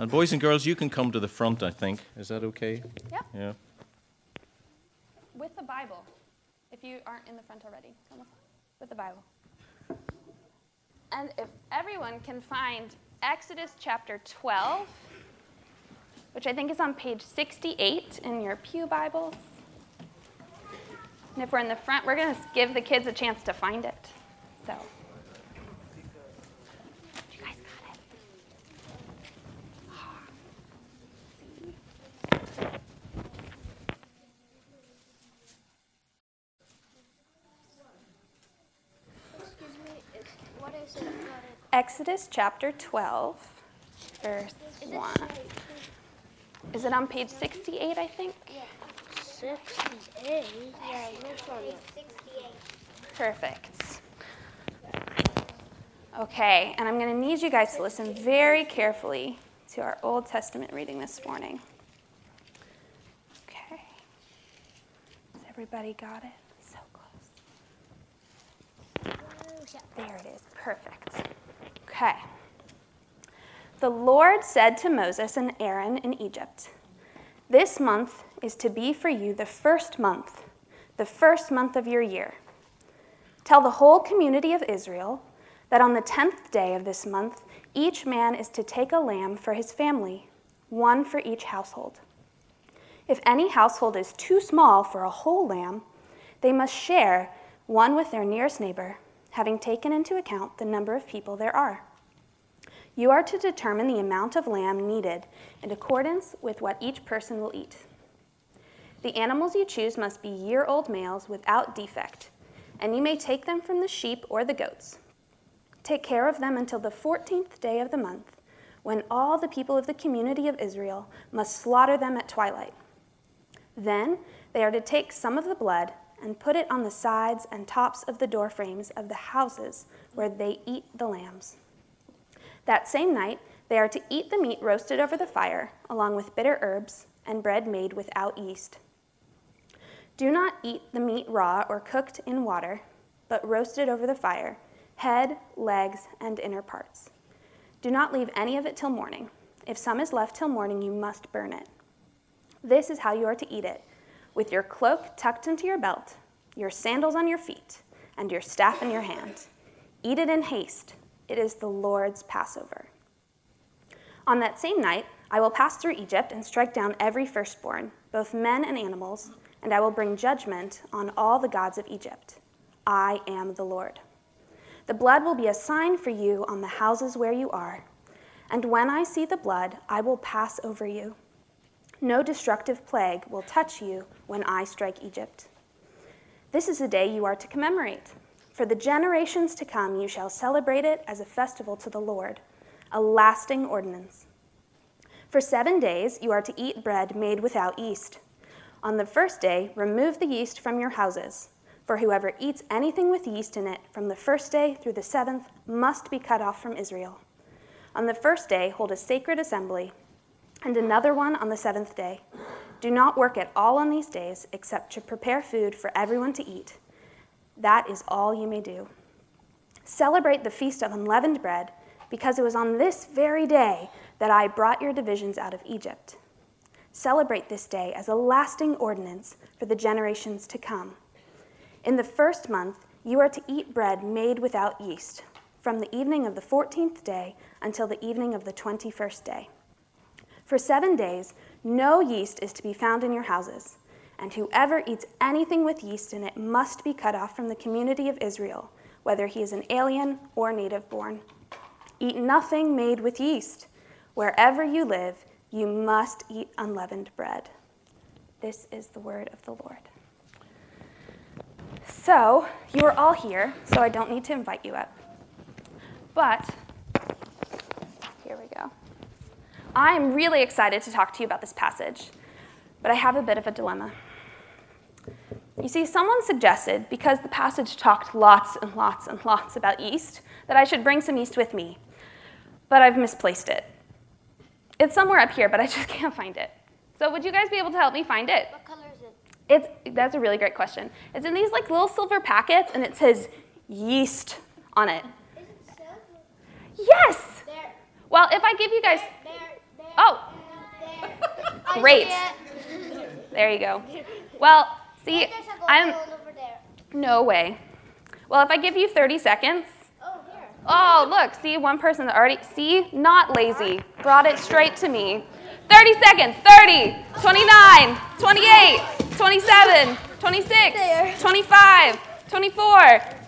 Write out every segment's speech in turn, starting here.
And boys and girls, you can come to the front, I think. Is that okay? Yep. Yeah. With the Bible. If you aren't in the front already, come with the Bible. And if everyone can find Exodus chapter 12, which I think is on page 68 in your pew Bibles. And if we're in the front, we're going to give the kids a chance to find it. So, you guys got it. Excuse me, what is it? Exodus chapter 12, verse 1. Is it on page 68, I think? Yeah. 68? Yeah, it's on page 68. Perfect. Okay, and I'm going to need you guys to listen very carefully to our Old Testament reading this morning. Okay. Has everybody got it? So close. There it is. Perfect. Okay. The Lord said to Moses and Aaron in Egypt, "This month is to be for you the first month of your year. Tell the whole community of Israel that on the 10th day of this month, each man is to take a lamb for his family, one for each household. If any household is too small for a whole lamb, they must share one with their nearest neighbor, having taken into account the number of people there are. You are to determine the amount of lamb needed in accordance with what each person will eat. The animals you choose must be year-old males without defect, and you may take them from the sheep or the goats. Take care of them until the 14th day of the month, when all the people of the community of Israel must slaughter them at twilight. Then they are to take some of the blood and put it on the sides and tops of the door frames of the houses where they eat the lambs. That same night, they are to eat the meat roasted over the fire, along with bitter herbs and bread made without yeast. Do not eat the meat raw or cooked in water, but roasted over the fire, head, legs, and inner parts. Do not leave any of it till morning. If some is left till morning, you must burn it. This is how you are to eat it, with your cloak tucked into your belt, your sandals on your feet, and your staff in your hand. Eat it in haste. It is the Lord's Passover. On that same night, I will pass through Egypt and strike down every firstborn, both men and animals, and I will bring judgment on all the gods of Egypt. I am the Lord. The blood will be a sign for you on the houses where you are, and when I see the blood, I will pass over you. No destructive plague will touch you when I strike Egypt. This is the day you are to commemorate. For the generations to come, you shall celebrate it as a festival to the Lord, a lasting ordinance. For 7 days, you are to eat bread made without yeast. On the first day, remove the yeast from your houses. For whoever eats anything with yeast in it from the first day through the seventh must be cut off from Israel. On the first day, hold a sacred assembly, and another one on the seventh day. Do not work at all on these days except to prepare food for everyone to eat. That is all you may do. Celebrate the Feast of Unleavened Bread, because it was on this very day that I brought your divisions out of Egypt. Celebrate this day as a lasting ordinance for the generations to come. In the first month, you are to eat bread made without yeast, from the evening of the 14th day until the evening of the 21st day. For 7 days, no yeast is to be found in your houses. And whoever eats anything with yeast in it must be cut off from the community of Israel, whether he is an alien or native-born. Eat nothing made with yeast. Wherever you live, you must eat unleavened bread." This is the word of the Lord. So, you are all here, so I don't need to invite you up. But, here we go. I am really excited to talk to you about this passage, but I have a bit of a dilemma. You see, someone suggested, because the passage talked lots and lots and lots about yeast, that I should bring some yeast with me. But I've misplaced it. It's somewhere up here, but I just can't find it. So would you guys be able to help me find it? What color is it? That's a really great question. It's in these like little silver packets, and it says yeast on it. Is it silver? Yes! There. Well, if I give you guys... There. Great. There you go. Well, see, I'm... No way. Well, if I give you 30 seconds... Oh, look, see, one person already... See, not lazy. Brought it straight to me. 30 seconds, 30, 29, 28, 27, 26, 25, 24,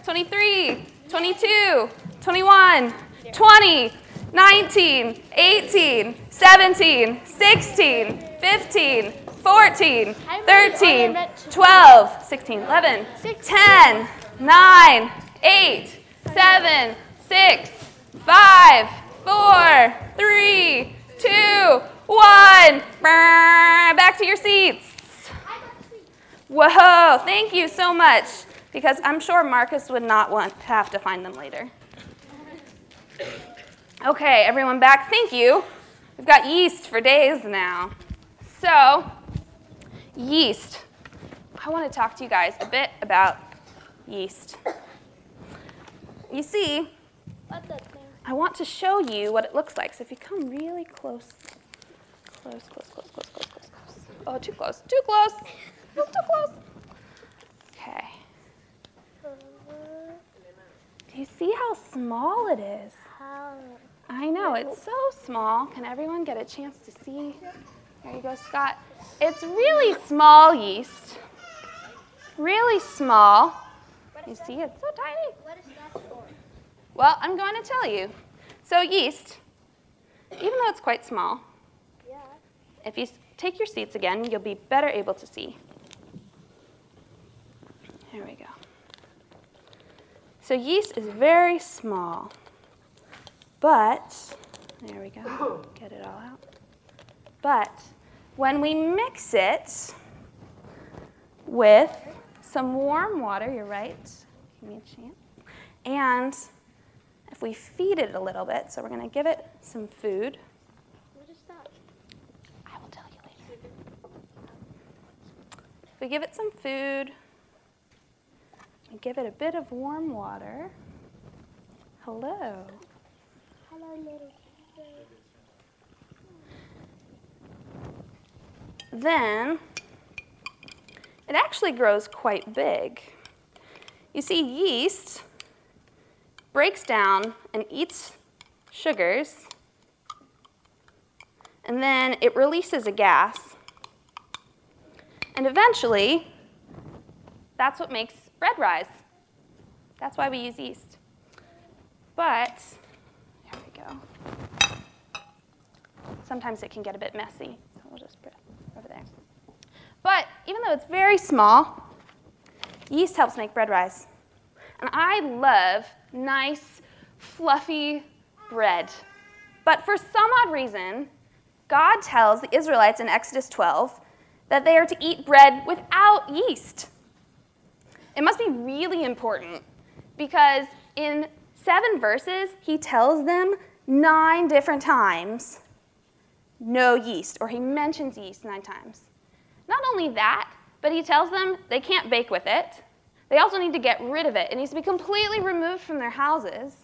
23, 22, 21, 20, 19, 18, 17, 16, 15, 14, 13, 12, 16, 11, 10, 9, 8, 7, 6, 5, 4, 3, 2, 1. Back to your seats. Whoa, thank you so much, because I'm sure Marcus would not want to have to find them later. Okay, everyone back. Thank you. We've got yeast for days now. So, yeast. I want to talk to you guys a bit about yeast. You see, I want to show you what it looks like. So if you come really close, close. Oh, too close. Not too close. Okay. Do you see how small it is? I know, it's so small. Can everyone get a chance to see? There you go, Scott. It's really small yeast. Really small. You see, it's so tiny. What is that for? Well, I'm going to tell you. So yeast, even though it's quite small, if you take your seats again, you'll be better able to see. Here we go. So yeast is very small, but, there we go, get it all out. But when we mix it with some warm water, you're right, give me a chance, and if we feed it a little bit, so we're going to give it some food. What is that? I will tell you later. If we give it some food, we give it a bit of warm water. Hello. Hello, little baby. Then it actually grows quite big. You see, yeast breaks down and eats sugars, and then it releases a gas. And eventually, that's what makes bread rise. That's why we use yeast. But, there we go. Sometimes it can get a bit messy, so we'll just put it over there. But even though it's very small, yeast helps make bread rise. And I love nice, fluffy bread. But for some odd reason, God tells the Israelites in Exodus 12 that they are to eat bread without yeast. It must be really important, because in 7 verses, he tells them 9 different times, no yeast, or he mentions yeast 9 times. Not only that, but he tells them they can't bake with it. They also need to get rid of it. It needs to be completely removed from their houses.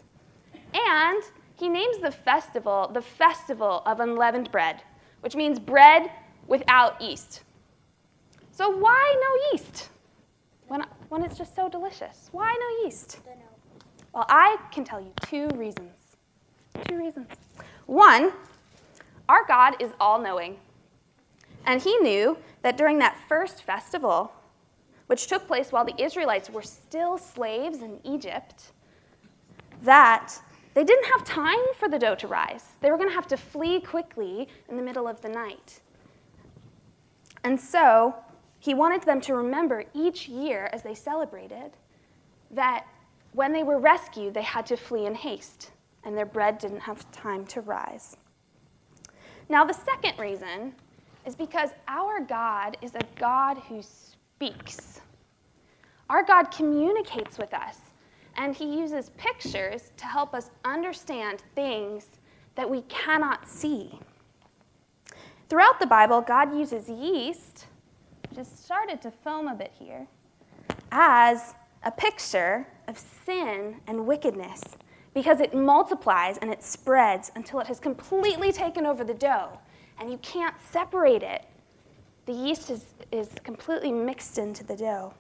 And he names the Festival of Unleavened Bread, which means bread without yeast. So why no yeast? When it's just so delicious. Why no yeast? Well, I can tell you 2 reasons. 2 reasons. 1, our God is all-knowing. And he knew that during that first festival, which took place while the Israelites were still slaves in Egypt, that they didn't have time for the dough to rise. They were going to have to flee quickly in the middle of the night. And so he wanted them to remember each year as they celebrated that when they were rescued, they had to flee in haste, and their bread didn't have time to rise. Now, the second reason is because our God is a God who speaks. Our God communicates with us, and he uses pictures to help us understand things that we cannot see. Throughout the Bible, God uses yeast, which has started to foam a bit here, as a picture of sin and wickedness, because it multiplies and it spreads until it has completely taken over the dough, and you can't separate it. the yeast is completely mixed into the dough.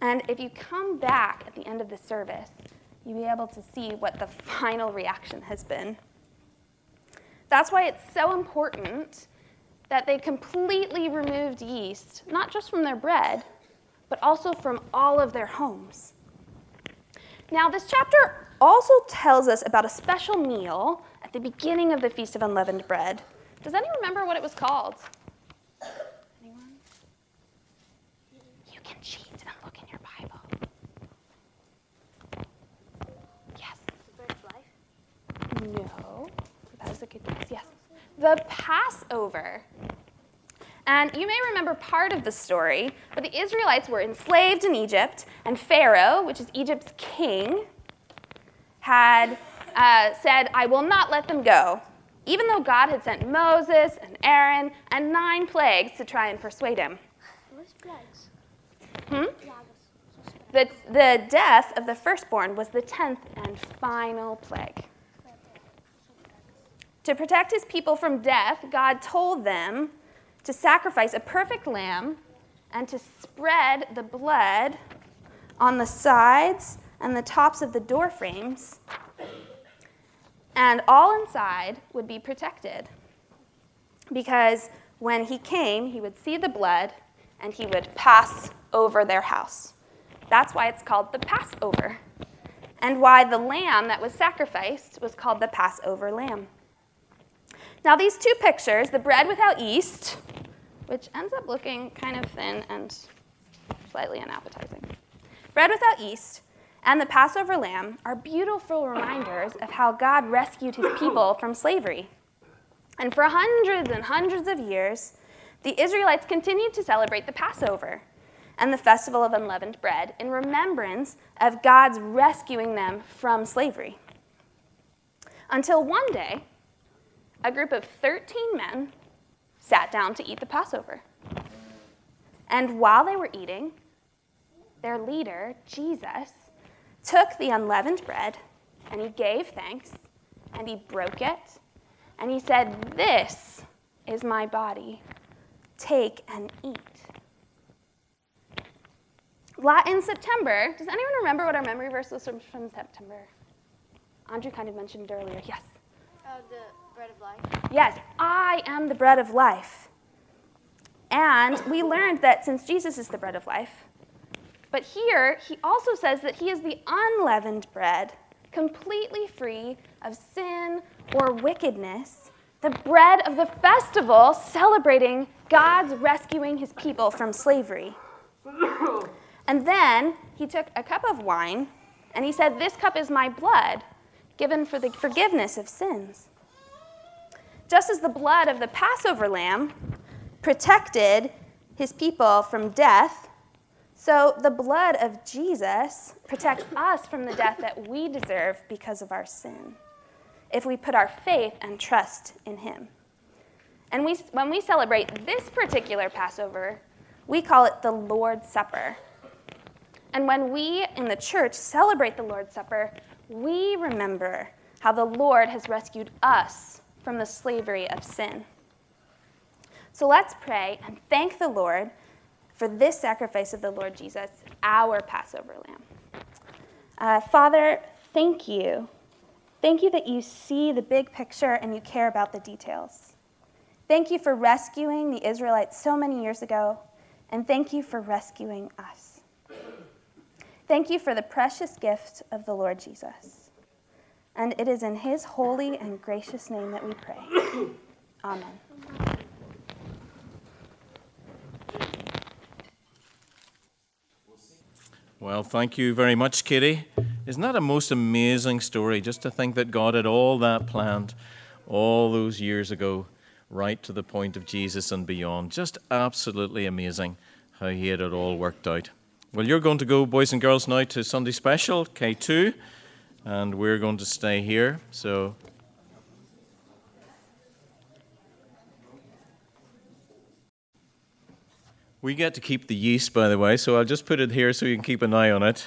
And if you come back at the end of the service, you'll be able to see what the final reaction has been. That's why it's so important that they completely removed yeast, not just from their bread, but also from all of their homes. Now, this chapter also tells us about a special meal at the beginning of the Feast of Unleavened Bread. Does anyone remember what it was called? Anyone? You can cheat and look in your Bible. Yes. The Bread of Life? No. That was a good guess. Yes. The Passover. And you may remember part of the story, but the Israelites were enslaved in Egypt, and Pharaoh, which is Egypt's king, had said, I will not let them go, even though God had sent Moses and Aaron and 9 plagues to try and persuade him. What's plagues? The death of the firstborn was the 10th and final plague. To protect his people from death, God told them to sacrifice a perfect lamb and to spread the blood on the sides and the tops of the door frames, and all inside would be protected, because when he came, he would see the blood and he would pass over their house. That's why it's called the Passover, and why the lamb that was sacrificed was called the Passover lamb. Now, these two pictures, the bread without yeast, which ends up looking kind of thin and slightly unappetizing, bread without yeast and the Passover lamb are beautiful reminders of how God rescued his people from slavery. And for hundreds and hundreds of years, the Israelites continued to celebrate the Passover and the Festival of Unleavened Bread in remembrance of God's rescuing them from slavery. Until one day, a group of 13 men sat down to eat the Passover. And while they were eating, their leader, Jesus, took the unleavened bread, and he gave thanks, and he broke it, and he said, "This is my body. Take and eat." In September, does anyone remember what our memory verse was from September? Andrew kind of mentioned it earlier. Yes? Bread of life. Yes, I am the bread of life. And we learned that since Jesus is the bread of life, but here he also says that he is the unleavened bread, completely free of sin or wickedness, the bread of the festival celebrating God's rescuing his people from slavery. And then he took a cup of wine and he said, "This cup is my blood, given for the forgiveness of sins." Just as the blood of the Passover lamb protected his people from death, so the blood of Jesus protects us from the death that we deserve because of our sin, if we put our faith and trust in him. And when we celebrate this particular Passover, we call it the Lord's Supper. And when we in the church celebrate the Lord's Supper, we remember how the Lord has rescued us from the slavery of sin. So let's pray and thank the Lord for this sacrifice of the Lord Jesus, our Passover lamb. Father, thank you. Thank you that you see the big picture and you care about the details. Thank you for rescuing the Israelites so many years ago, and thank you for rescuing us. Thank you for the precious gift of the Lord Jesus. And it is in his holy and gracious name that we pray. Amen. Well, thank you very much, Kitty. Isn't that a most amazing story? Just to think that God had all that planned all those years ago, right to the point of Jesus and beyond. Just absolutely amazing how he had it all worked out. Well, you're going to go, boys and girls, now to Sunday Special, K2. And we're going to stay here, so... We get to keep the yeast, by the way, so I'll just put it here so you can keep an eye on it.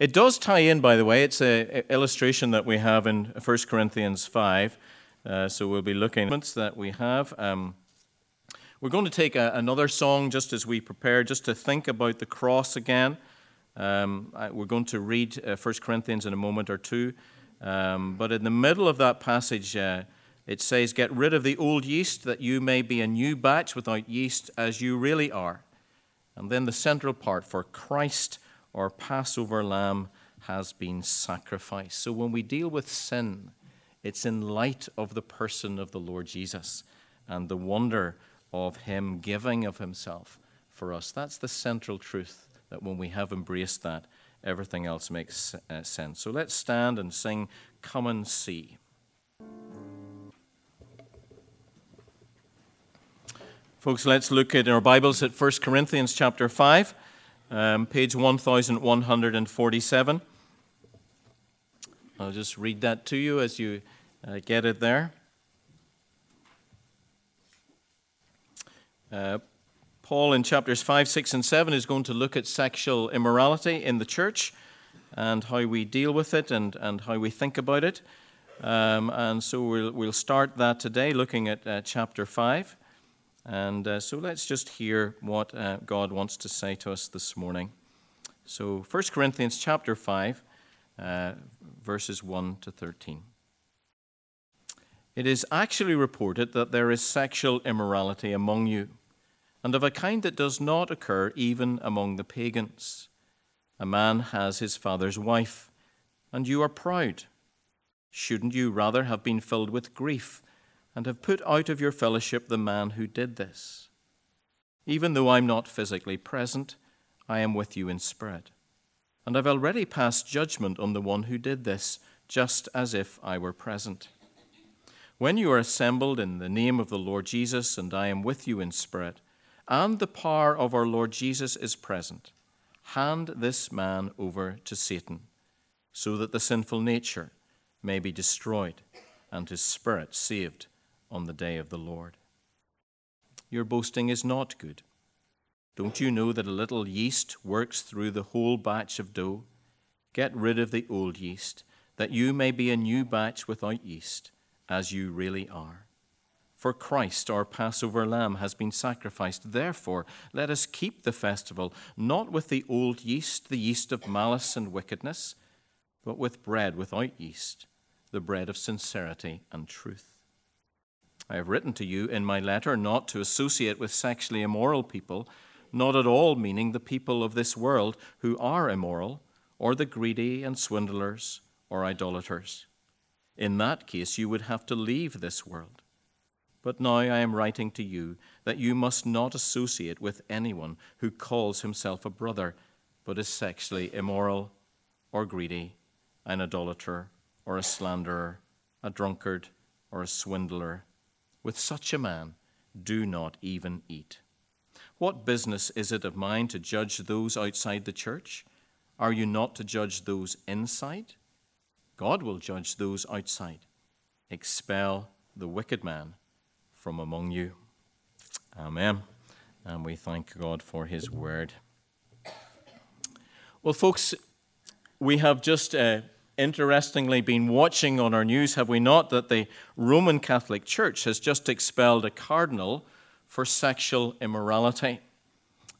It does tie in, by the way. It's an illustration that we have in 1 Corinthians 5, so we'll be looking at that we have. We're going to take another song just as we prepare, just to think about the cross again. We're going to read 1 Corinthians in a moment or two. But in the middle of that passage, it says, "Get rid of the old yeast, that you may be a new batch without yeast, as you really are." And then the central part, "For Christ, our Passover lamb, has been sacrificed." So when we deal with sin, it's in light of the person of the Lord Jesus and the wonder of him giving of himself for us. That's the central truth, that when we have embraced that, everything else makes sense. So let's stand and sing "Come and See." Folks, let's look at our Bibles at 1 Corinthians chapter 5, page 1147. I'll just read that to you as you get it there. Paul in chapters 5, 6, and 7 is going to look at sexual immorality in the church and how we deal with it and how we think about it. And so we'll start that today looking at chapter 5. And so let's just hear what God wants to say to us this morning. So 1 Corinthians chapter 5, verses 1 to 13. "It is actually reported that there is sexual immorality among you, and of a kind that does not occur even among the pagans. A man has his father's wife, and you are proud. Shouldn't you rather have been filled with grief and have put out of your fellowship the man who did this? Even though I'm not physically present, I am with you in spirit, and I've already passed judgment on the one who did this, just as if I were present. When you are assembled in the name of the Lord Jesus, and I am with you in spirit, and the power of our Lord Jesus is present, hand this man over to Satan, so that the sinful nature may be destroyed and his spirit saved on the day of the Lord. Your boasting is not good. Don't you know that a little yeast works through the whole batch of dough? Get rid of the old yeast, that you may be a new batch without yeast, as you really are. For Christ, our Passover lamb, has been sacrificed. Therefore, let us keep the festival, not with the old yeast, the yeast of malice and wickedness, but with bread without yeast, the bread of sincerity and truth. I have written to you in my letter not to associate with sexually immoral people, not at all meaning the people of this world who are immoral, or the greedy and swindlers, or idolaters. In that case, you would have to leave this world. But now I am writing to you that you must not associate with anyone who calls himself a brother, but is sexually immoral, or greedy, an idolater, or a slanderer, a drunkard, or a swindler. With such a man, do not even eat. What business is it of mine to judge those outside the church? Are you not to judge those inside? God will judge those outside. Expel the wicked man from among you." Amen. And we thank God for his word. Well, folks, we have just interestingly been watching on our news, have we not, that the Roman Catholic Church has just expelled a cardinal for sexual immorality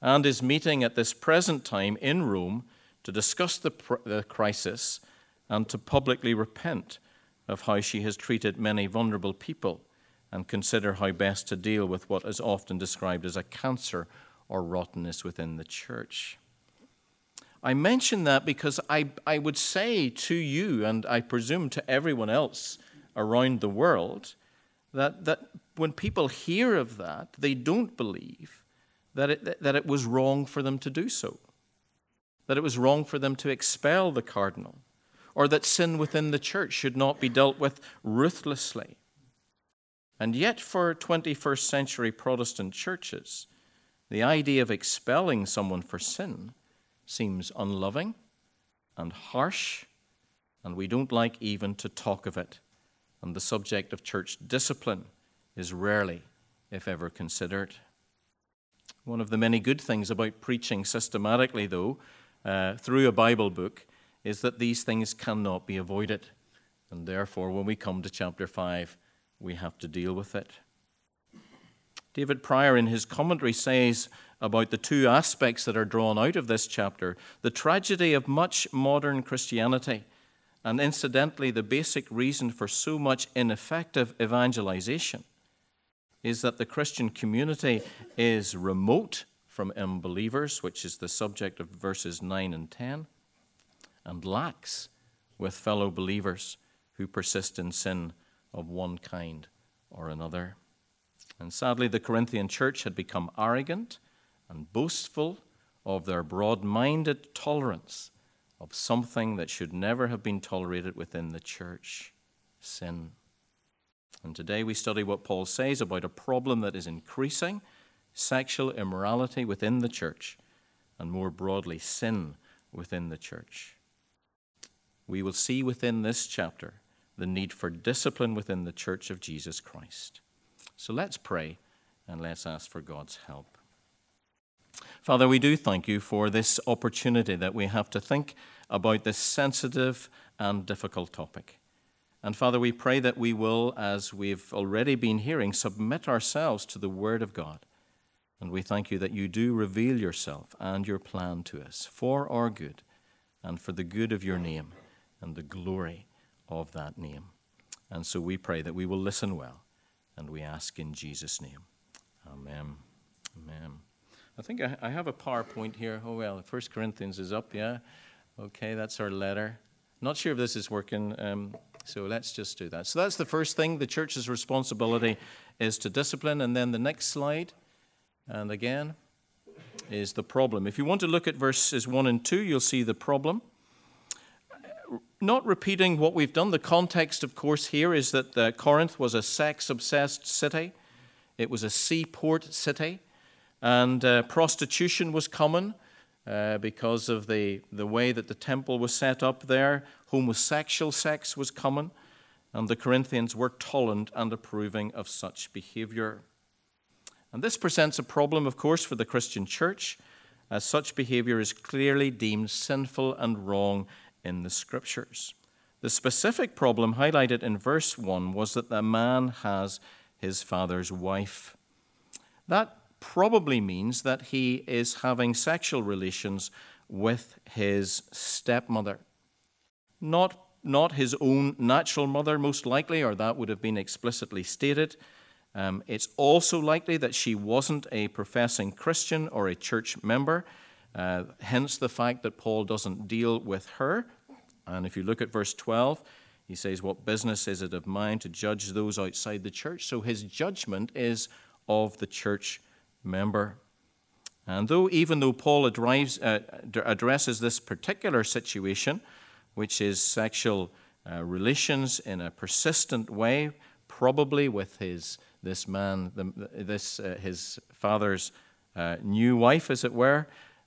and is meeting at this present time in Rome to discuss the crisis and to publicly repent of how she has treated many vulnerable people and consider how best to deal with what is often described as a cancer or rottenness within the church. I mention that because I would say to you, and I presume to everyone else around the world, that when people hear of that, they don't believe that it was wrong for them to do so, that it was wrong for them to expel the cardinal, or that sin within the church should not be dealt with ruthlessly. And yet for 21st century Protestant churches, the idea of expelling someone for sin seems unloving and harsh, and we don't like even to talk of it. And the subject of church discipline is rarely, if ever, considered. One of the many good things about preaching systematically, though, through a Bible book, is that these things cannot be avoided. And therefore, when we come to chapter 5, we have to deal with it. David Pryor, in his commentary, says about the two aspects that are drawn out of this chapter: the tragedy of much modern Christianity, and incidentally, the basic reason for so much ineffective evangelization, is that the Christian community is remote from unbelievers, which is the subject of verses 9 and 10, and lacks with fellow believers who persist in sin of one kind or another. And sadly, the Corinthian church had become arrogant and boastful of their broad-minded tolerance of something that should never have been tolerated within the church: sin. And today we study what Paul says about a problem that is increasing: sexual immorality within the church, and more broadly, sin within the church. We will see within this chapter the need for discipline within the church of Jesus Christ. So let's pray and let's ask for God's help. Father, we do thank you for this opportunity that we have to think about this sensitive and difficult topic. And Father, we pray that we will, as we've already been hearing, submit ourselves to the Word of God. And we thank you that you do reveal yourself and your plan to us for our good and for the good of your name and the glory of that name. And so we pray that we will listen well, and we ask in Jesus' name. Amen. Amen. I think I have a PowerPoint here. Oh, well, 1 Corinthians is up, yeah? Okay, that's our letter. Not sure if this is working, so let's just do that. So that's the first thing. The church's responsibility is to discipline. And then the next slide, and again, is the problem. If you want to look at verses 1 and 2, you'll see the problem. Not repeating what we've done, the context, of course, here is that Corinth was a sex-obsessed city. It was a seaport city, and prostitution was common because of the way that the temple was set up there. Homosexual sex was common, and the Corinthians were tolerant and approving of such behavior. And this presents a problem, of course, for the Christian church, as such behavior is clearly deemed sinful and wrong in the Scriptures. The specific problem highlighted in verse 1 was that the man has his father's wife. That probably means that he is having sexual relations with his stepmother. Not his own natural mother, most likely, or that would have been explicitly stated. It's also likely that she wasn't a professing Christian or a church member, hence the fact that Paul doesn't deal with her. And if you look at verse 12, he says, "What business is it of mine to judge those outside the church?" So his judgment is of the church member. And even though Paul addresses this particular situation, which is sexual relations in a persistent way, probably with his father's new wife, as it were.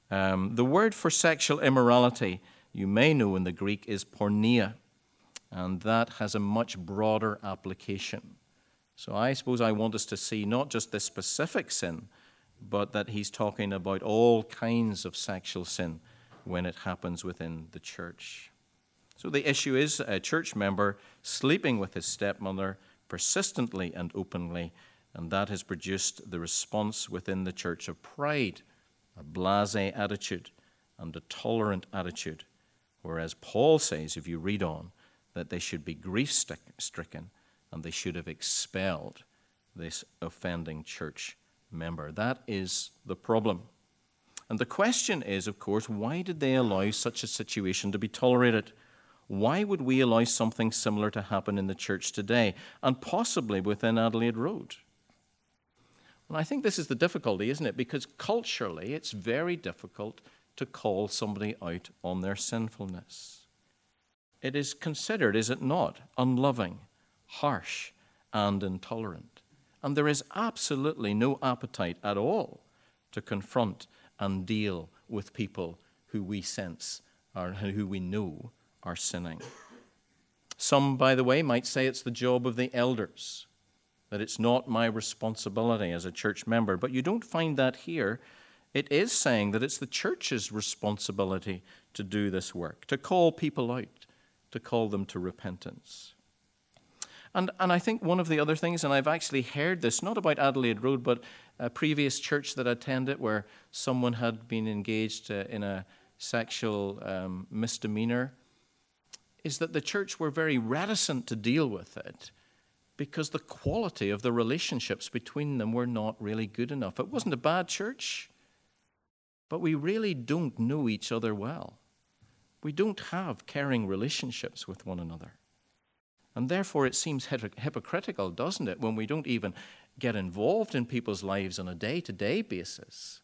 The word for sexual immorality, you may know in the Greek, is porneia, and that has a much broader application. So I suppose I want us to see not just this specific sin, but that he's talking about all kinds of sexual sin when it happens within the church. So the issue is a church member sleeping with his stepmother persistently and openly, and that has produced the response within the church of pride, a blasé attitude, and a tolerant attitude, whereas Paul says, if you read on, that they should be grief-stricken and they should have expelled this offending church member. That is the problem. And the question is, of course, why did they allow such a situation to be tolerated? Why would we allow something similar to happen in the church today, and possibly within Adelaide Road? And I think this is the difficulty, isn't it? Because culturally, it's very difficult to call somebody out on their sinfulness. It is considered, is it not, unloving, harsh, and intolerant. And there is absolutely no appetite at all to confront and deal with people who we sense or who we know are sinning. Some, by the way, might say it's the job of the elders, that it's not my responsibility as a church member, but you don't find that here. It is saying that it's the church's responsibility to do this work, to call people out, to call them to repentance. And I think one of the other things, and I've actually heard this, not about Adelaide Road, but a previous church that I attended where someone had been engaged in a sexual misdemeanor, is that the church were very reticent to deal with it because the quality of the relationships between them were not really good enough. It wasn't a bad church, but we really don't know each other well. We don't have caring relationships with one another. And therefore, it seems hypocritical, doesn't it, when we don't even get involved in people's lives on a day-to-day basis,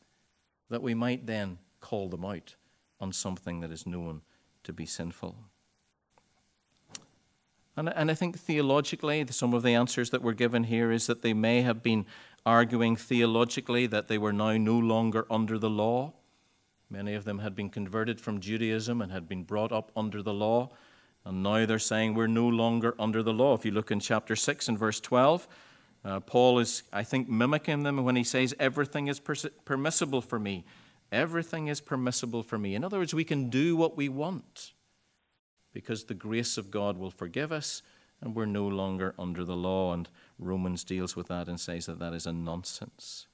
that we might then call them out on something that is known to be sinful. And I think theologically, some of the answers that were given here is that they may have been arguing theologically that they were now no longer under the law. Many of them had been converted from Judaism and had been brought up under the law. And now they're saying we're no longer under the law. If you look in chapter 6 and verse 12, Paul is, I think, mimicking them when he says, everything is permissible for me. Everything is permissible for me. In other words, we can do what we want because the grace of God will forgive us and we're no longer under the law. And Romans deals with that and says that that is a nonsense.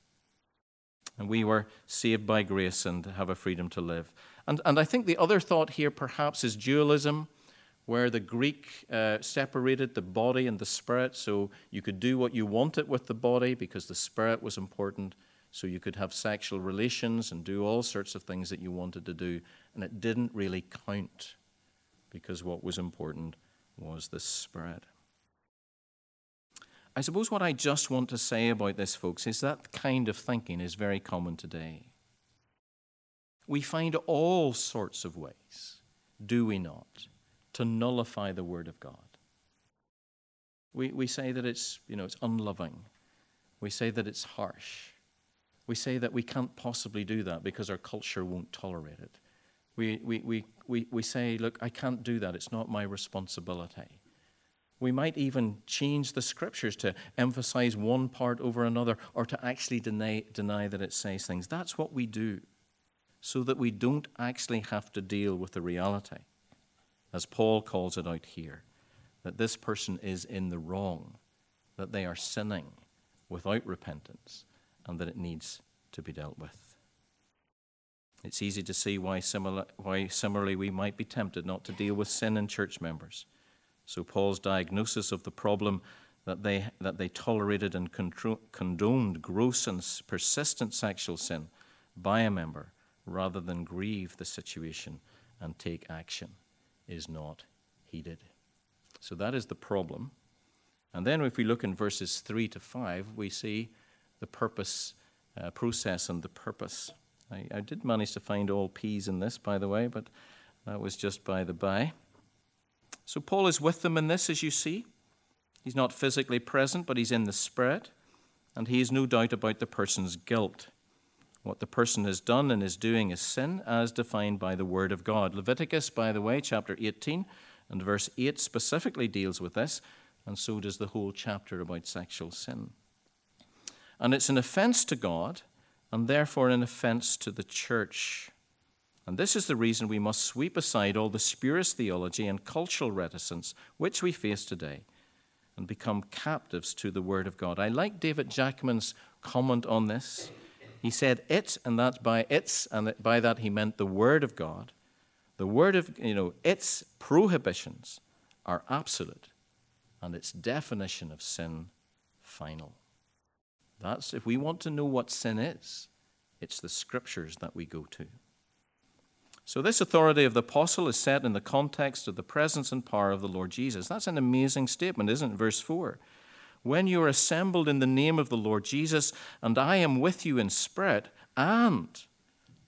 And we were saved by grace and have a freedom to live. And I think the other thought here perhaps is dualism, where the Greek separated the body and the spirit, so you could do what you wanted with the body because the spirit was important, so you could have sexual relations and do all sorts of things that you wanted to do, and it didn't really count because what was important was the spirit. I suppose what I just want to say about this, folks, is that kind of thinking is very common today. We find all sorts of ways, do we not, to nullify the Word of God. We say that it's unloving. We say that it's harsh. We say that we can't possibly do that because our culture won't tolerate it. We say, look, I can't do that. It's not my responsibility. We might even change the scriptures to emphasize one part over another or to actually deny that it says things. That's what we do so that we don't actually have to deal with the reality, as Paul calls it out here, that this person is in the wrong, that they are sinning without repentance, and that it needs to be dealt with. It's easy to see why similarly we might be tempted not to deal with sin in church members. So Paul's diagnosis of the problem that they tolerated and condoned gross and persistent sexual sin by a member rather than grieve the situation and take action is not heeded. So that is the problem. And then if we look in verses 3 to 5, we see the purpose, process and the purpose. I did manage to find all P's in this, by the way, but that was just by the by. So Paul is with them in this, as you see. He's not physically present, but he's in the spirit, and he has no doubt about the person's guilt. What the person has done and is doing is sin, as defined by the Word of God. Leviticus, by the way, chapter 18 and verse 8 specifically deals with this, and so does the whole chapter about sexual sin. And it's an offense to God, and therefore an offense to the church. And this is the reason we must sweep aside all the spurest theology and cultural reticence which we face today and become captives to the Word of God. I like David Jackman's comment on this. He said, it, and that's by it's, and by that he meant the Word of God. The Word of, its prohibitions are absolute, and its definition of sin final. That's, if we want to know what sin is, it's the scriptures that we go to. So this authority of the apostle is set in the context of the presence and power of the Lord Jesus. That's an amazing statement, isn't it? Verse 4. When you are assembled in the name of the Lord Jesus, and I am with you in spirit, and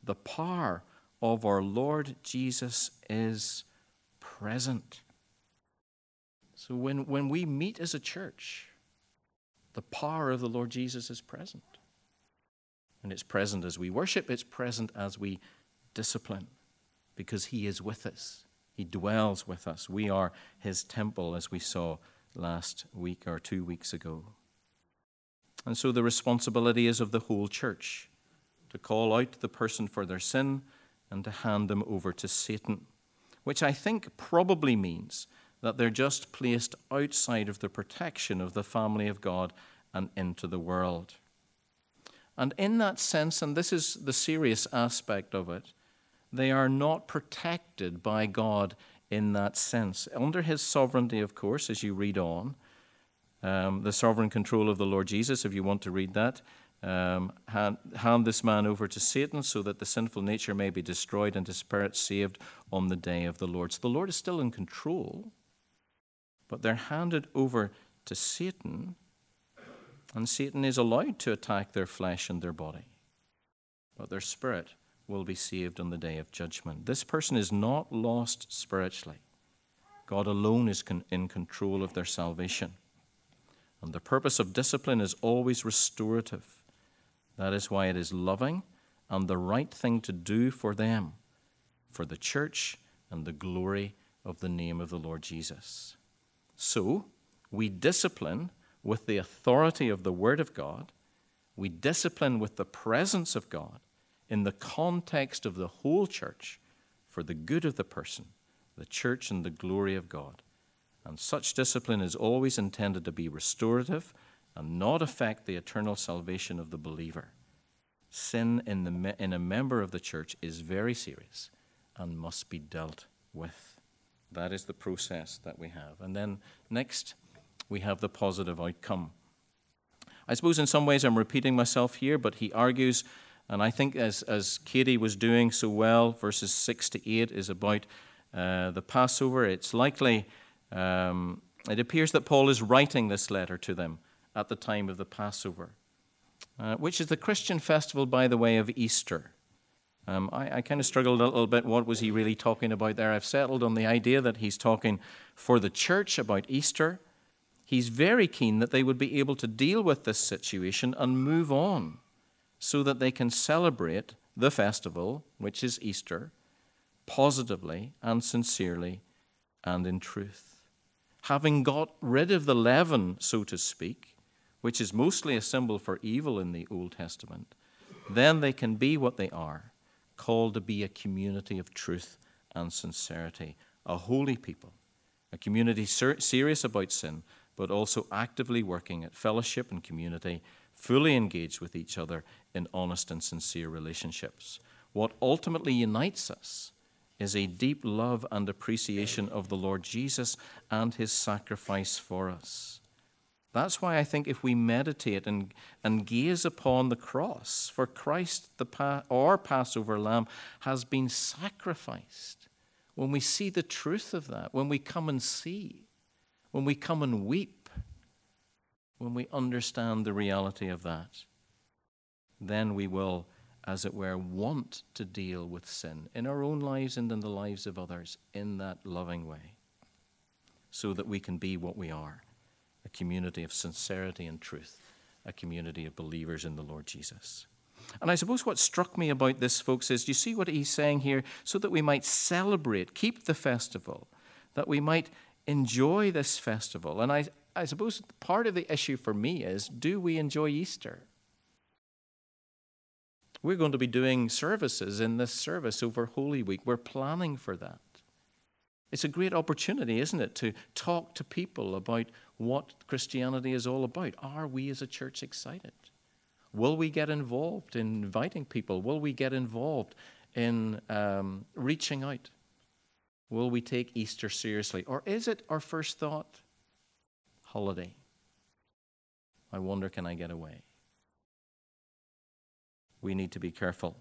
the power of our Lord Jesus is present. So when we meet as a church, the power of the Lord Jesus is present. And it's present as we worship, it's present as we discipline, because he is with us. He dwells with us. We are his temple, as we saw last week or 2 weeks ago. And so the responsibility is of the whole church to call out the person for their sin and to hand them over to Satan, which I think probably means that they're just placed outside of the protection of the family of God and into the world. And in that sense, and this is the serious aspect of it, they are not protected by God in that sense. Under his sovereignty, of course, as you read on, the sovereign control of the Lord Jesus, if you want to read that, hand this man over to Satan so that the sinful nature may be destroyed and his spirit saved on the day of the Lord. So the Lord is still in control, but they're handed over to Satan, and Satan is allowed to attack their flesh and their body, but their spirit will be saved on the day of judgment. This person is not lost spiritually. God alone is in control of their salvation. And the purpose of discipline is always restorative. That is why it is loving and the right thing to do for them, for the church and the glory of the name of the Lord Jesus. So, we discipline with the authority of the Word of God. We discipline with the presence of God in the context of the whole church for the good of the person, the church and the glory of God. And such discipline is always intended to be restorative and not affect the eternal salvation of the believer. Sin in a member of the church is very serious and must be dealt with. That is the process that we have. And then next, we have the positive outcome. I suppose in some ways I'm repeating myself here, but he argues, and I think as Katie was doing so well, verses 6 to 8 is about the Passover. It's likely... it appears that Paul is writing this letter to them at the time of the Passover, which is the Christian festival, by the way, of Easter. I kind of struggled a little bit. What was he really talking about there? I've settled on the idea that he's talking for the church about Easter. He's very keen that they would be able to deal with this situation and move on so that they can celebrate the festival, which is Easter, positively and sincerely and in truth. Having got rid of the leaven, so to speak, which is mostly a symbol for evil in the Old Testament, then they can be what they are, called to be a community of truth and sincerity, a holy people, a community serious about sin, but also actively working at fellowship and community, fully engaged with each other in honest and sincere relationships. What ultimately unites us is a deep love and appreciation of the Lord Jesus and his sacrifice for us. That's why I think if we meditate and gaze upon the cross, for Christ, our Passover lamb, has been sacrificed. When we see the truth of that, when we come and see, when we come and weep, when we understand the reality of that, then we will, as it were, want to deal with sin in our own lives and in the lives of others in that loving way, so that we can be what we are, a community of sincerity and truth, a community of believers in the Lord Jesus. And I suppose what struck me about this, folks, is you see what he's saying here, so that we might celebrate, keep the festival, that we might enjoy this festival. And I suppose part of the issue for me is, do we enjoy Easter? We're going to be doing services in this service over Holy Week. We're planning for that. It's a great opportunity, isn't it, to talk to people about what Christianity is all about. Are we as a church excited? Will we get involved in inviting people? Will we get involved in reaching out? Will we take Easter seriously? Or is it our first thought? Holiday. I wonder, can I get away? We need to be careful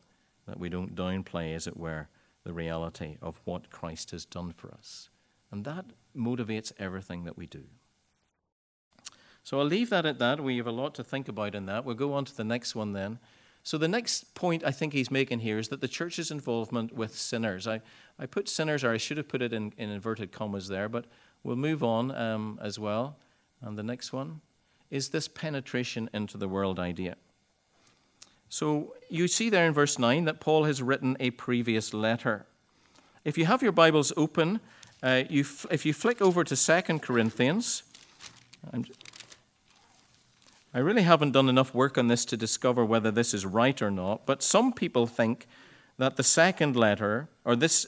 that we don't downplay, as it were, the reality of what Christ has done for us. And that motivates everything that we do. So I'll leave that at that. We have a lot to think about in that. We'll go on to the next one then. So the next point I think he's making here is that the church's involvement with sinners. I put sinners, or I should have put it in inverted commas there, but we'll move on as well. And the next one is this penetration into the world idea. So you see there in verse 9 that Paul has written a previous letter. If you have your Bibles open, if you flick over to 2 Corinthians, I really haven't done enough work on this to discover whether this is right or not, but some people think that the second letter, or this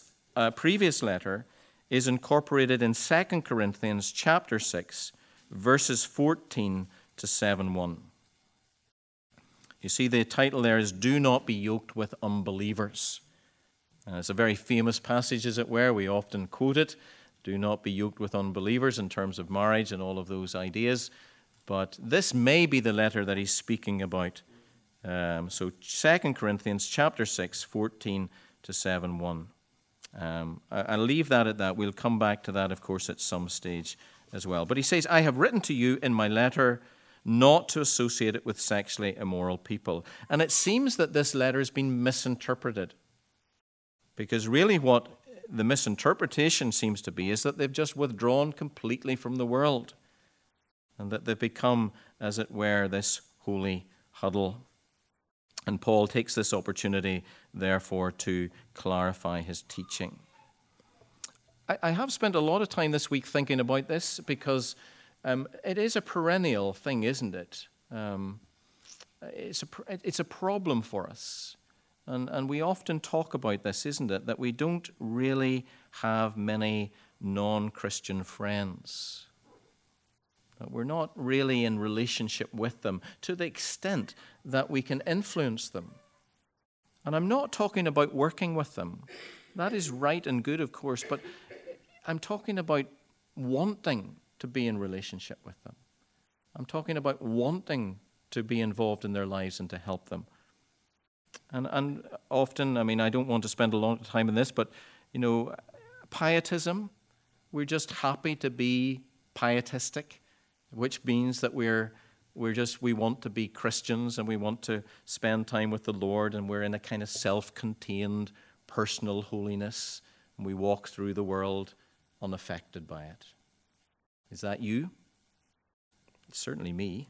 previous letter, is incorporated in 2 Corinthians chapter 6, verses 14 to 7:1. You see, the title there is "Do Not Be Yoked with Unbelievers." And it's a very famous passage, as it were. We often quote it, "Do not be yoked with unbelievers," in terms of marriage and all of those ideas. But this may be the letter that he's speaking about. So 2 Corinthians chapter 6, 14 to 7:1. I'll leave that at that. We'll come back to that, of course, at some stage as well. But he says, "I have written to you in my letter not to associate it with sexually immoral people." And it seems that this letter has been misinterpreted, because really what the misinterpretation seems to be is that they've just withdrawn completely from the world, and that they've become, as it were, this holy huddle. And Paul takes this opportunity, therefore, to clarify his teaching. I have spent a lot of time this week thinking about this, because it is a perennial thing, isn't it? It's a problem for us. And we often talk about this, isn't it? That we don't really have many non-Christian friends. That we're not really in relationship with them to the extent that we can influence them. And I'm not talking about working with them. That is right and good, of course, but I'm talking about wanting to be in relationship with them. I'm talking about wanting to be involved in their lives and to help them. And often, I mean, I don't want to spend a lot of time on this, but, you know, pietism, we're just happy to be pietistic, which means that we want to be Christians, and we want to spend time with the Lord, and we're in a kind of self-contained personal holiness, and we walk through the world unaffected by it. Is that you? It's certainly me.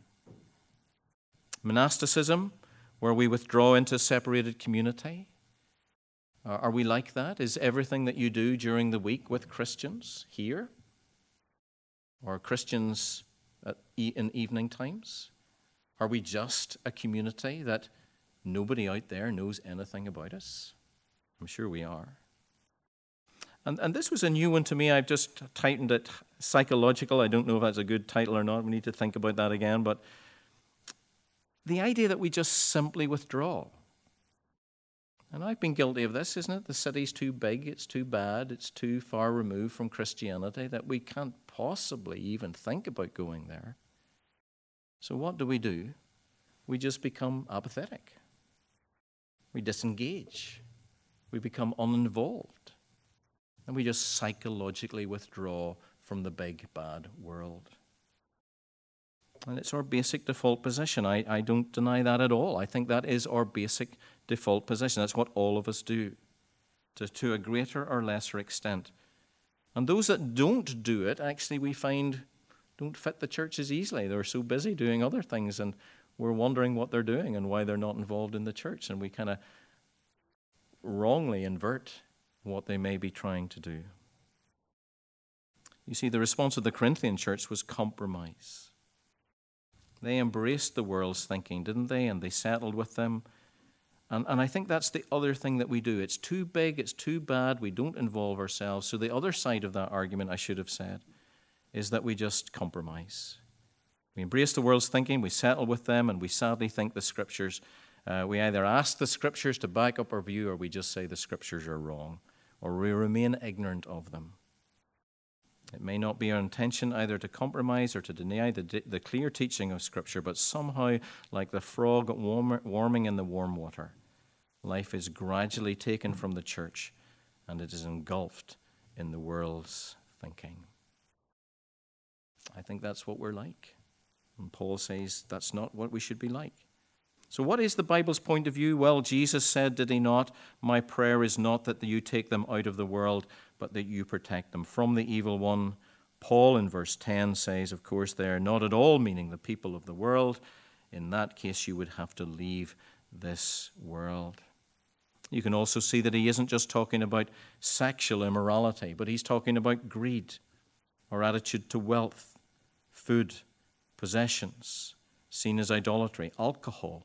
Monasticism, where we withdraw into a separated community. Are we like that? Is everything that you do during the week with Christians here? Or Christians in evening times? Are we just a community that nobody out there knows anything about us? I'm sure we are. And this was a new one to me. I've just tightened it, psychological. I don't know if that's a good title or not. We need to think about that again. But the idea that we just simply withdraw. And I've been guilty of this, isn't it? The city's too big, it's too bad, it's too far removed from Christianity that we can't possibly even think about going there. So what do? We just become apathetic. We disengage. We become uninvolved. And we just psychologically withdraw from the big, bad world. And it's our basic default position. I don't deny that at all. I think that is our basic default position. That's what all of us do, to a greater or lesser extent. And those that don't do it, actually, we find don't fit the church as easily. They're so busy doing other things, and we're wondering what they're doing and why they're not involved in the church. And we kind of wrongly invert what they may be trying to do. You see, the response of the Corinthian church was compromise. They embraced the world's thinking, didn't they? And they settled with them. And I think that's the other thing that we do. It's too big, it's too bad, we don't involve ourselves. So the other side of that argument, I should have said, is that we just compromise. We embrace the world's thinking, we settle with them, and we sadly think the Scriptures, we either ask the Scriptures to back up our view, or we just say the Scriptures are wrong, or we remain ignorant of them. It may not be our intention either to compromise or to deny the clear teaching of Scripture, but somehow, like the frog warming in the warm water, life is gradually taken from the church, and it is engulfed in the world's thinking. I think that's what we're like. And Paul says that's not what we should be like. So what is the Bible's point of view? Well, Jesus said, did he not, "My prayer is not that you take them out of the world, but that you protect them from the evil one." Paul in verse 10 says, of course, there, "Not at all," meaning the people of the world. In that case, you would have to leave this world. You can also see that he isn't just talking about sexual immorality, but he's talking about greed, or attitude to wealth, food, possessions, seen as idolatry, alcohol,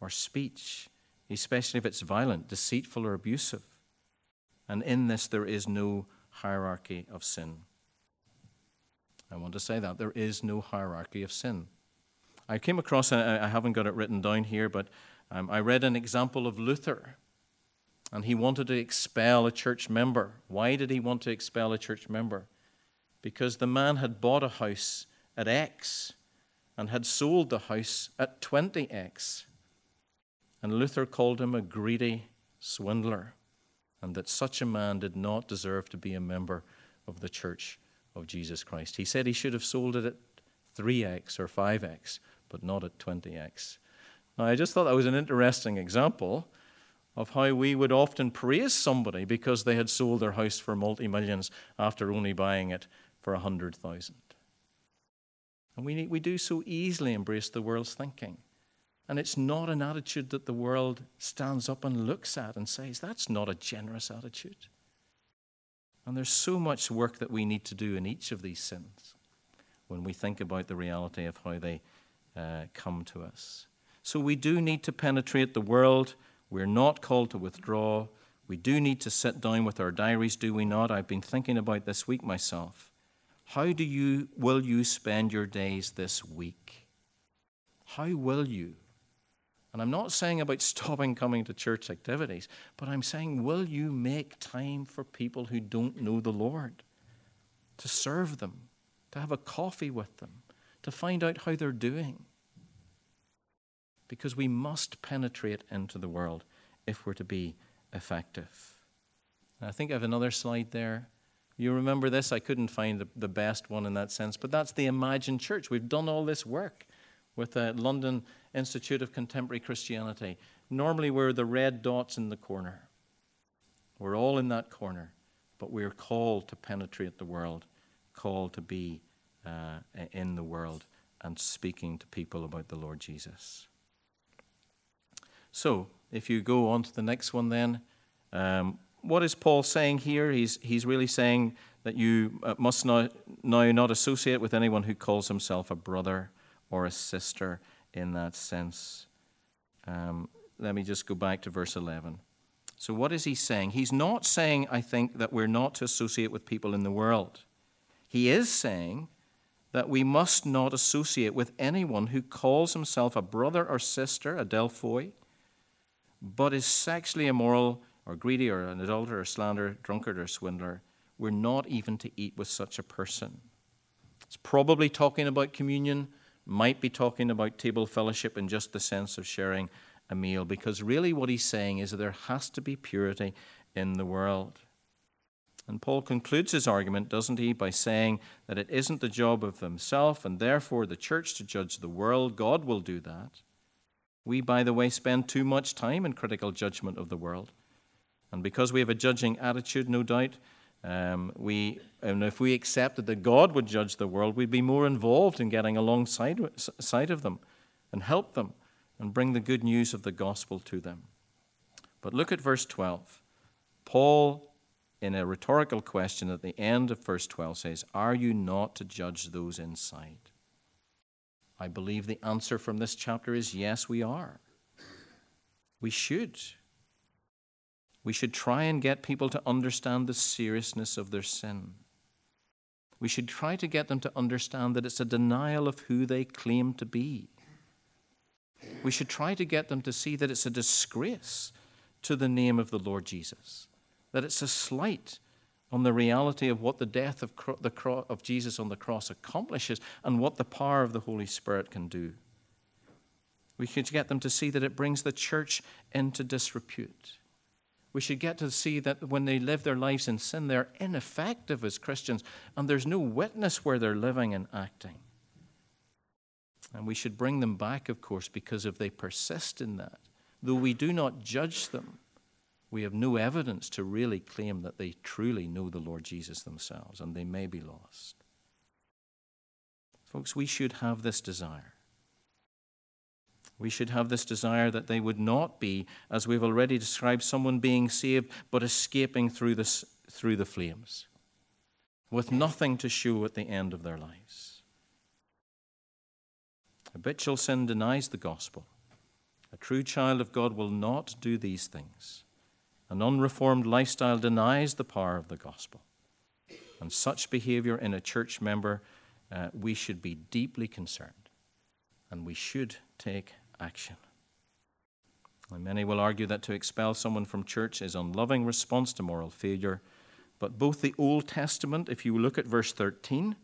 or speech, especially if it's violent, deceitful, or abusive. And in this, there is no hierarchy of sin. I want to say that. There is no hierarchy of sin. I came across, I haven't got it written down here, but I read an example of Luther, and he wanted to expel a church member. Why did he want to expel a church member? Because the man had bought a house at X and had sold the house at 20X. And Luther called him a greedy swindler, and that such a man did not deserve to be a member of the Church of Jesus Christ. He said he should have sold it at 3X or 5X, but not at 20X. Now, I just thought that was an interesting example of how we would often praise somebody because they had sold their house for multi-millions after only buying it for 100,000. And we do so easily embrace the world's thinking. And it's not an attitude that the world stands up and looks at and says, that's not a generous attitude. And there's so much work that we need to do in each of these sins when we think about the reality of how they come to us. So we do need to penetrate the world. We're not called to withdraw. We do need to sit down with our diaries, do we not? I've been thinking about this week myself. How will you spend your days this week? How will you? And I'm not saying about stopping coming to church activities, but I'm saying, will you make time for people who don't know the Lord? To serve them, to have a coffee with them, to find out how they're doing. Because we must penetrate into the world if we're to be effective. And I think I have another slide there. You remember this? I couldn't find the best one in that sense, but that's the imagined church. We've done all this work with the London Institute of Contemporary Christianity. Normally we're the red dots in the corner. We're all in that corner, but we're called to penetrate the world, called to be in the world and speaking to people about the Lord Jesus. So, if you go on to the next one then, what is Paul saying here? He's really saying that you must not associate with anyone who calls himself a brother or a sister in that sense. Let me just go back to verse 11. So what is he saying? He's not saying, I think, that we're not to associate with people in the world. He is saying that we must not associate with anyone who calls himself a brother or sister, adelphoi, but is sexually immoral or greedy or an adulterer or slanderer, drunkard or swindler. We're not even to eat with such a person. It's probably talking about communion, might be talking about table fellowship in just the sense of sharing a meal, because really what he's saying is that there has to be purity in the world. And Paul concludes his argument, doesn't he, by saying that it isn't the job of himself and therefore the church to judge the world. God will do that. We, by the way, spend too much time in critical judgment of the world. And because we have a judging attitude, no doubt, and if we accepted that God would judge the world, we'd be more involved in getting alongside of them and help them and bring the good news of the gospel to them. But look at verse 12. Paul, in a rhetorical question at the end of verse 12, says, "Are you not to judge those inside?" I believe the answer from this chapter is yes, we are. We should. We should try and get people to understand the seriousness of their sin. We should try to get them to understand that it's a denial of who they claim to be. We should try to get them to see that it's a disgrace to the name of the Lord Jesus, that it's a slight on the reality of what the death of Jesus on the cross accomplishes and what the power of the Holy Spirit can do. We should get them to see that it brings the church into disrepute. We should get to see that when they live their lives in sin, they're ineffective as Christians, and there's no witness where they're living and acting. And we should bring them back, of course, because if they persist in that, though we do not judge them, we have no evidence to really claim that they truly know the Lord Jesus themselves, and they may be lost. Folks, we should have this desire. We should have this desire that they would not be, as we've already described, someone being saved but escaping through the flames, with nothing to show at the end of their lives. Habitual sin denies the gospel. A true child of God will not do these things. An unreformed lifestyle denies the power of the gospel. on such behavior in a church member, we should be deeply concerned and we should take action. And many will argue that to expel someone from church is an unloving response to moral failure. But both the Old Testament, if you look at verse 13,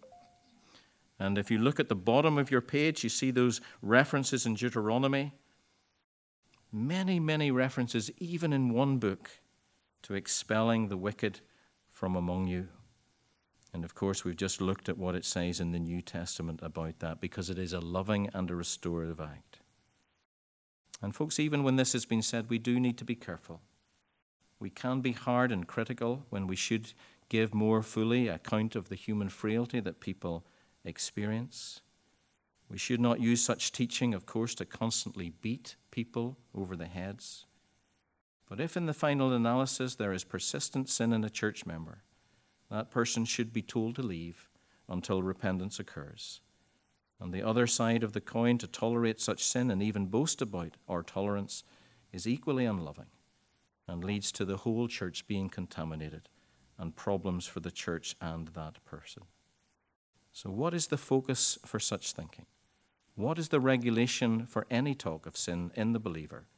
and if you look at the bottom of your page, you see those references in Deuteronomy. Many, many references, even in one book, to expelling the wicked from among you. And of course, we've just looked at what it says in the New Testament about that, because it is a loving and a restorative act. And folks, even when this has been said, we do need to be careful. We can be hard and critical when we should give more fully account of the human frailty that people experience. We should not use such teaching, of course, to constantly beat people over the heads. But if in the final analysis there is persistent sin in a church member, that person should be told to leave until repentance occurs. On the other side of the coin, to tolerate such sin and even boast about our tolerance is equally unloving and leads to the whole church being contaminated and problems for the church and that person. So what is the focus for such thinking? What is the regulation for any talk of sin in the believer?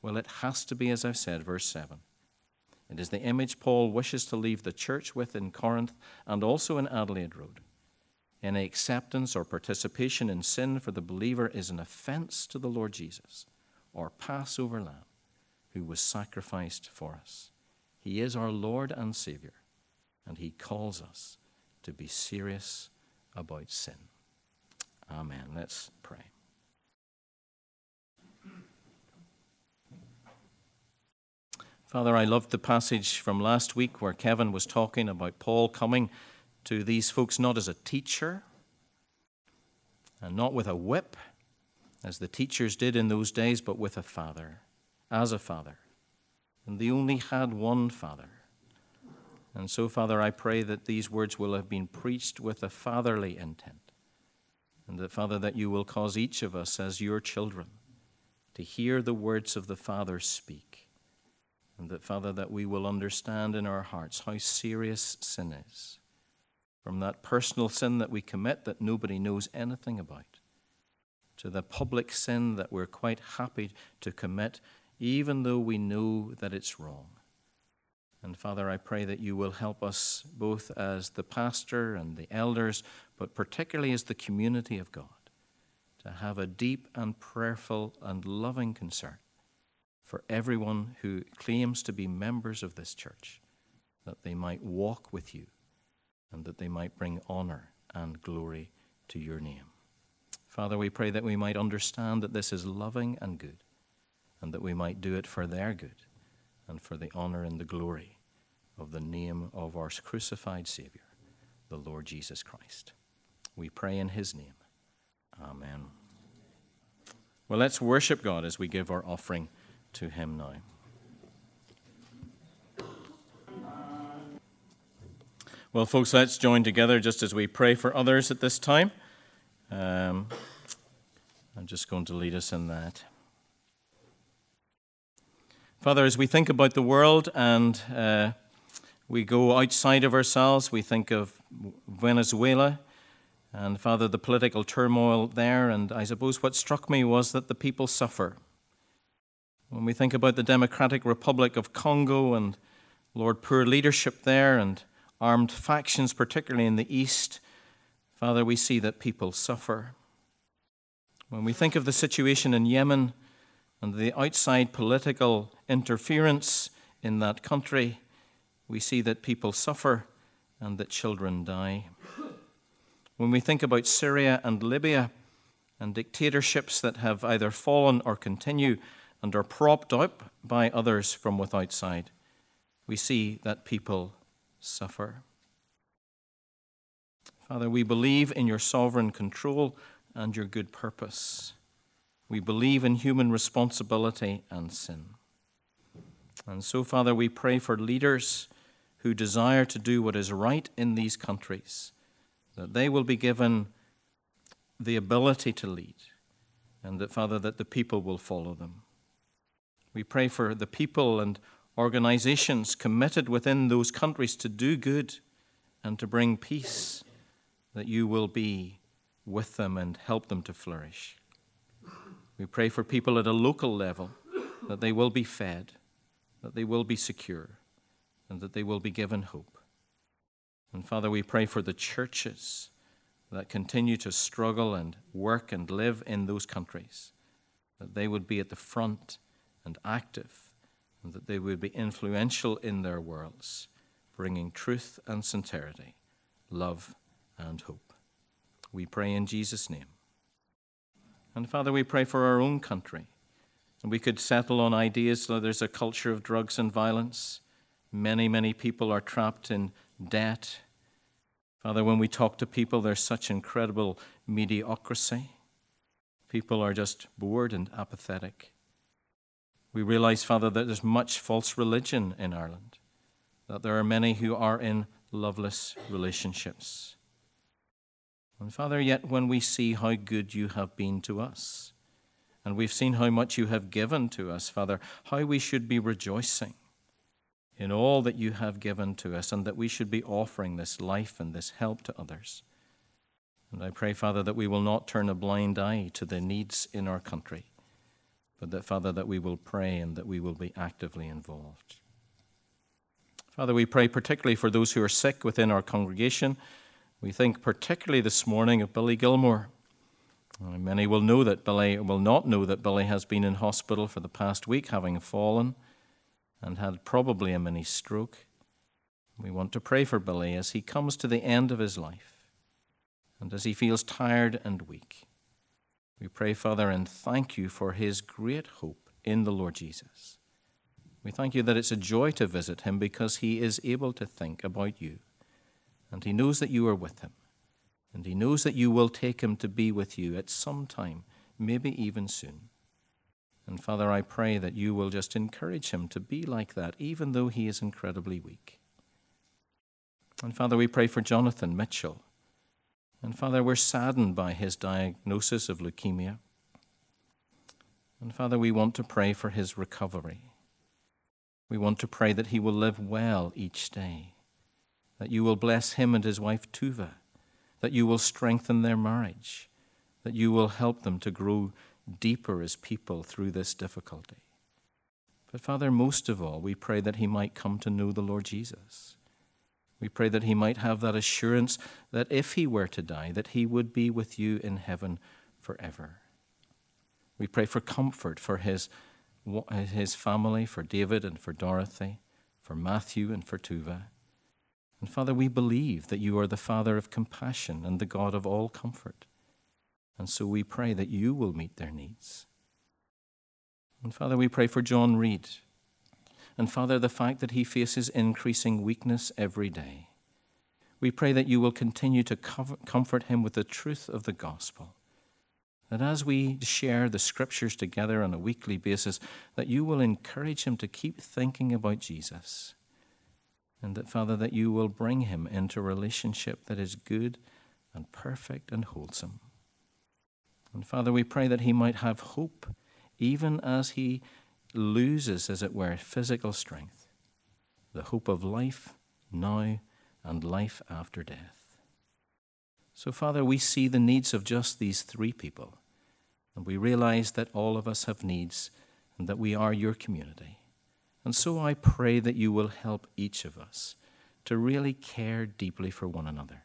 Well, it has to be, as I've said, verse 7. It is the image Paul wishes to leave the church with in Corinth and also in Adelaide Road. Any acceptance or participation in sin for the believer is an offense to the Lord Jesus, our Passover lamb, who was sacrificed for us. He is our Lord and Savior, and he calls us to be serious about sin. Amen. Let's pray. Father, I loved the passage from last week where Kevin was talking about Paul coming to these folks not as a teacher and not with a whip, as the teachers did in those days, but with a father, as a father. And they only had one father. And so, Father, I pray that these words will have been preached with a fatherly intent. And that, Father, that you will cause each of us as your children to hear the words of the Father speak. And that, Father, that we will understand in our hearts how serious sin is. From that personal sin that we commit that nobody knows anything about, to the public sin that we're quite happy to commit, even though we know that it's wrong. And Father, I pray that you will help us both as the pastor and the elders, but particularly as the community of God, to have a deep and prayerful and loving concern for everyone who claims to be members of this church, that they might walk with you and that they might bring honor and glory to your name. Father, we pray that we might understand that this is loving and good, and that we might do it for their good and for the honor and the glory of the name of our crucified Savior, the Lord Jesus Christ. We pray in his name. Amen. Well, let's worship God as we give our offering to him now. Well, folks, let's join together just as we pray for others at this time. I'm just going to lead us in that. Father, as we think about the world and we go outside of ourselves, we think of Venezuela and, Father, the political turmoil there. And I suppose what struck me was that the people suffer. When we think about the Democratic Republic of Congo and, Lord, poor leadership there and armed factions, particularly in the east, Father, we see that people suffer. When we think of the situation in Yemen, and the outside political interference in that country, we see that people suffer and that children die. When we think about Syria and Libya and dictatorships that have either fallen or continue and are propped up by others from outside, we see that people suffer. Father, we believe in your sovereign control and your good purpose. We believe in human responsibility and sin. And so, Father, we pray for leaders who desire to do what is right in these countries, that they will be given the ability to lead, and that, Father, that the people will follow them. We pray for the people and organizations committed within those countries to do good and to bring peace, that you will be with them and help them to flourish. We pray for people at a local level, that they will be fed, that they will be secure, and that they will be given hope. And Father, we pray for the churches that continue to struggle and work and live in those countries, that they would be at the front and active, and that they would be influential in their worlds, bringing truth and sincerity, love and hope. We pray in Jesus' name. And Father, we pray for our own country, and we could settle on ideas that there's a culture of drugs and violence. Many, many people are trapped in debt. Father, when we talk to people, there's such incredible mediocrity. People are just bored and apathetic. We realize, Father, that there's much false religion in Ireland, that there are many who are in loveless relationships. And Father, yet when we see how good you have been to us, and we've seen how much you have given to us, Father, how we should be rejoicing in all that you have given to us, and that we should be offering this life and this help to others. And I pray, Father, that we will not turn a blind eye to the needs in our country, but that, Father, that we will pray and that we will be actively involved. Father, we pray particularly for those who are sick within our congregation. We think particularly this morning of Billy Gilmore. Many will know that Billy has been in hospital for the past week, having fallen and had probably a mini stroke. We want to pray for Billy as he comes to the end of his life and as he feels tired and weak. We pray, Father, and thank you for his great hope in the Lord Jesus. We thank you that it's a joy to visit him because he is able to think about you, and he knows that you are with him, and he knows that you will take him to be with you at some time, maybe even soon. And Father, I pray that you will just encourage him to be like that, even though he is incredibly weak. And Father, we pray for Jonathan Mitchell. And Father, we're saddened by his diagnosis of leukemia. And Father, we want to pray for his recovery. We want to pray that he will live well each day, that you will bless him and his wife Tuva, that you will strengthen their marriage, that you will help them to grow deeper as people through this difficulty. But Father, most of all, we pray that he might come to know the Lord Jesus. We pray that he might have that assurance that if he were to die, that he would be with you in heaven forever. We pray for comfort for his family, for David and for Dorothy, for Matthew and for Tuva. And Father, we believe that you are the Father of compassion and the God of all comfort. And so we pray that you will meet their needs. And Father, we pray for John Reed. And Father, the fact that he faces increasing weakness every day. We pray that you will continue to comfort him with the truth of the gospel. That as we share the scriptures together on a weekly basis, that you will encourage him to keep thinking about Jesus. And that, Father, that you will bring him into a relationship that is good and perfect and wholesome. And Father, we pray that he might have hope, even as he loses, as it were, physical strength, the hope of life now and life after death. So, Father, we see the needs of just these three people, and we realize that all of us have needs and that we are your community. And so I pray that you will help each of us to really care deeply for one another,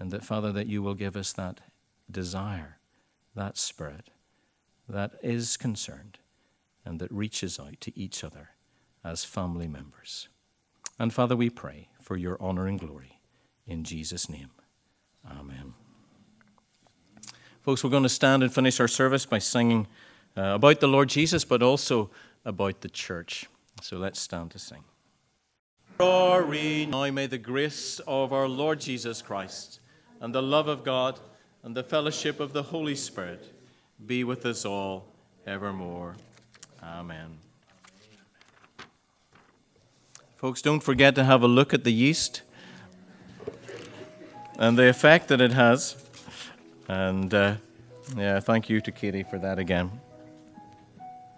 and that, Father, that you will give us that desire, that spirit that is concerned and that reaches out to each other as family members. And Father, we pray for your honor and glory in Jesus' name. Amen. Folks, we're going to stand and finish our service by singing about the Lord Jesus, but also about the church. So let's stand to sing. Glory. Now may the grace of our Lord Jesus Christ and the love of God and the fellowship of the Holy Spirit be with us all evermore. Amen. Folks, don't forget to have a look at the yeast and the effect that it has. And thank you to Katie for that again.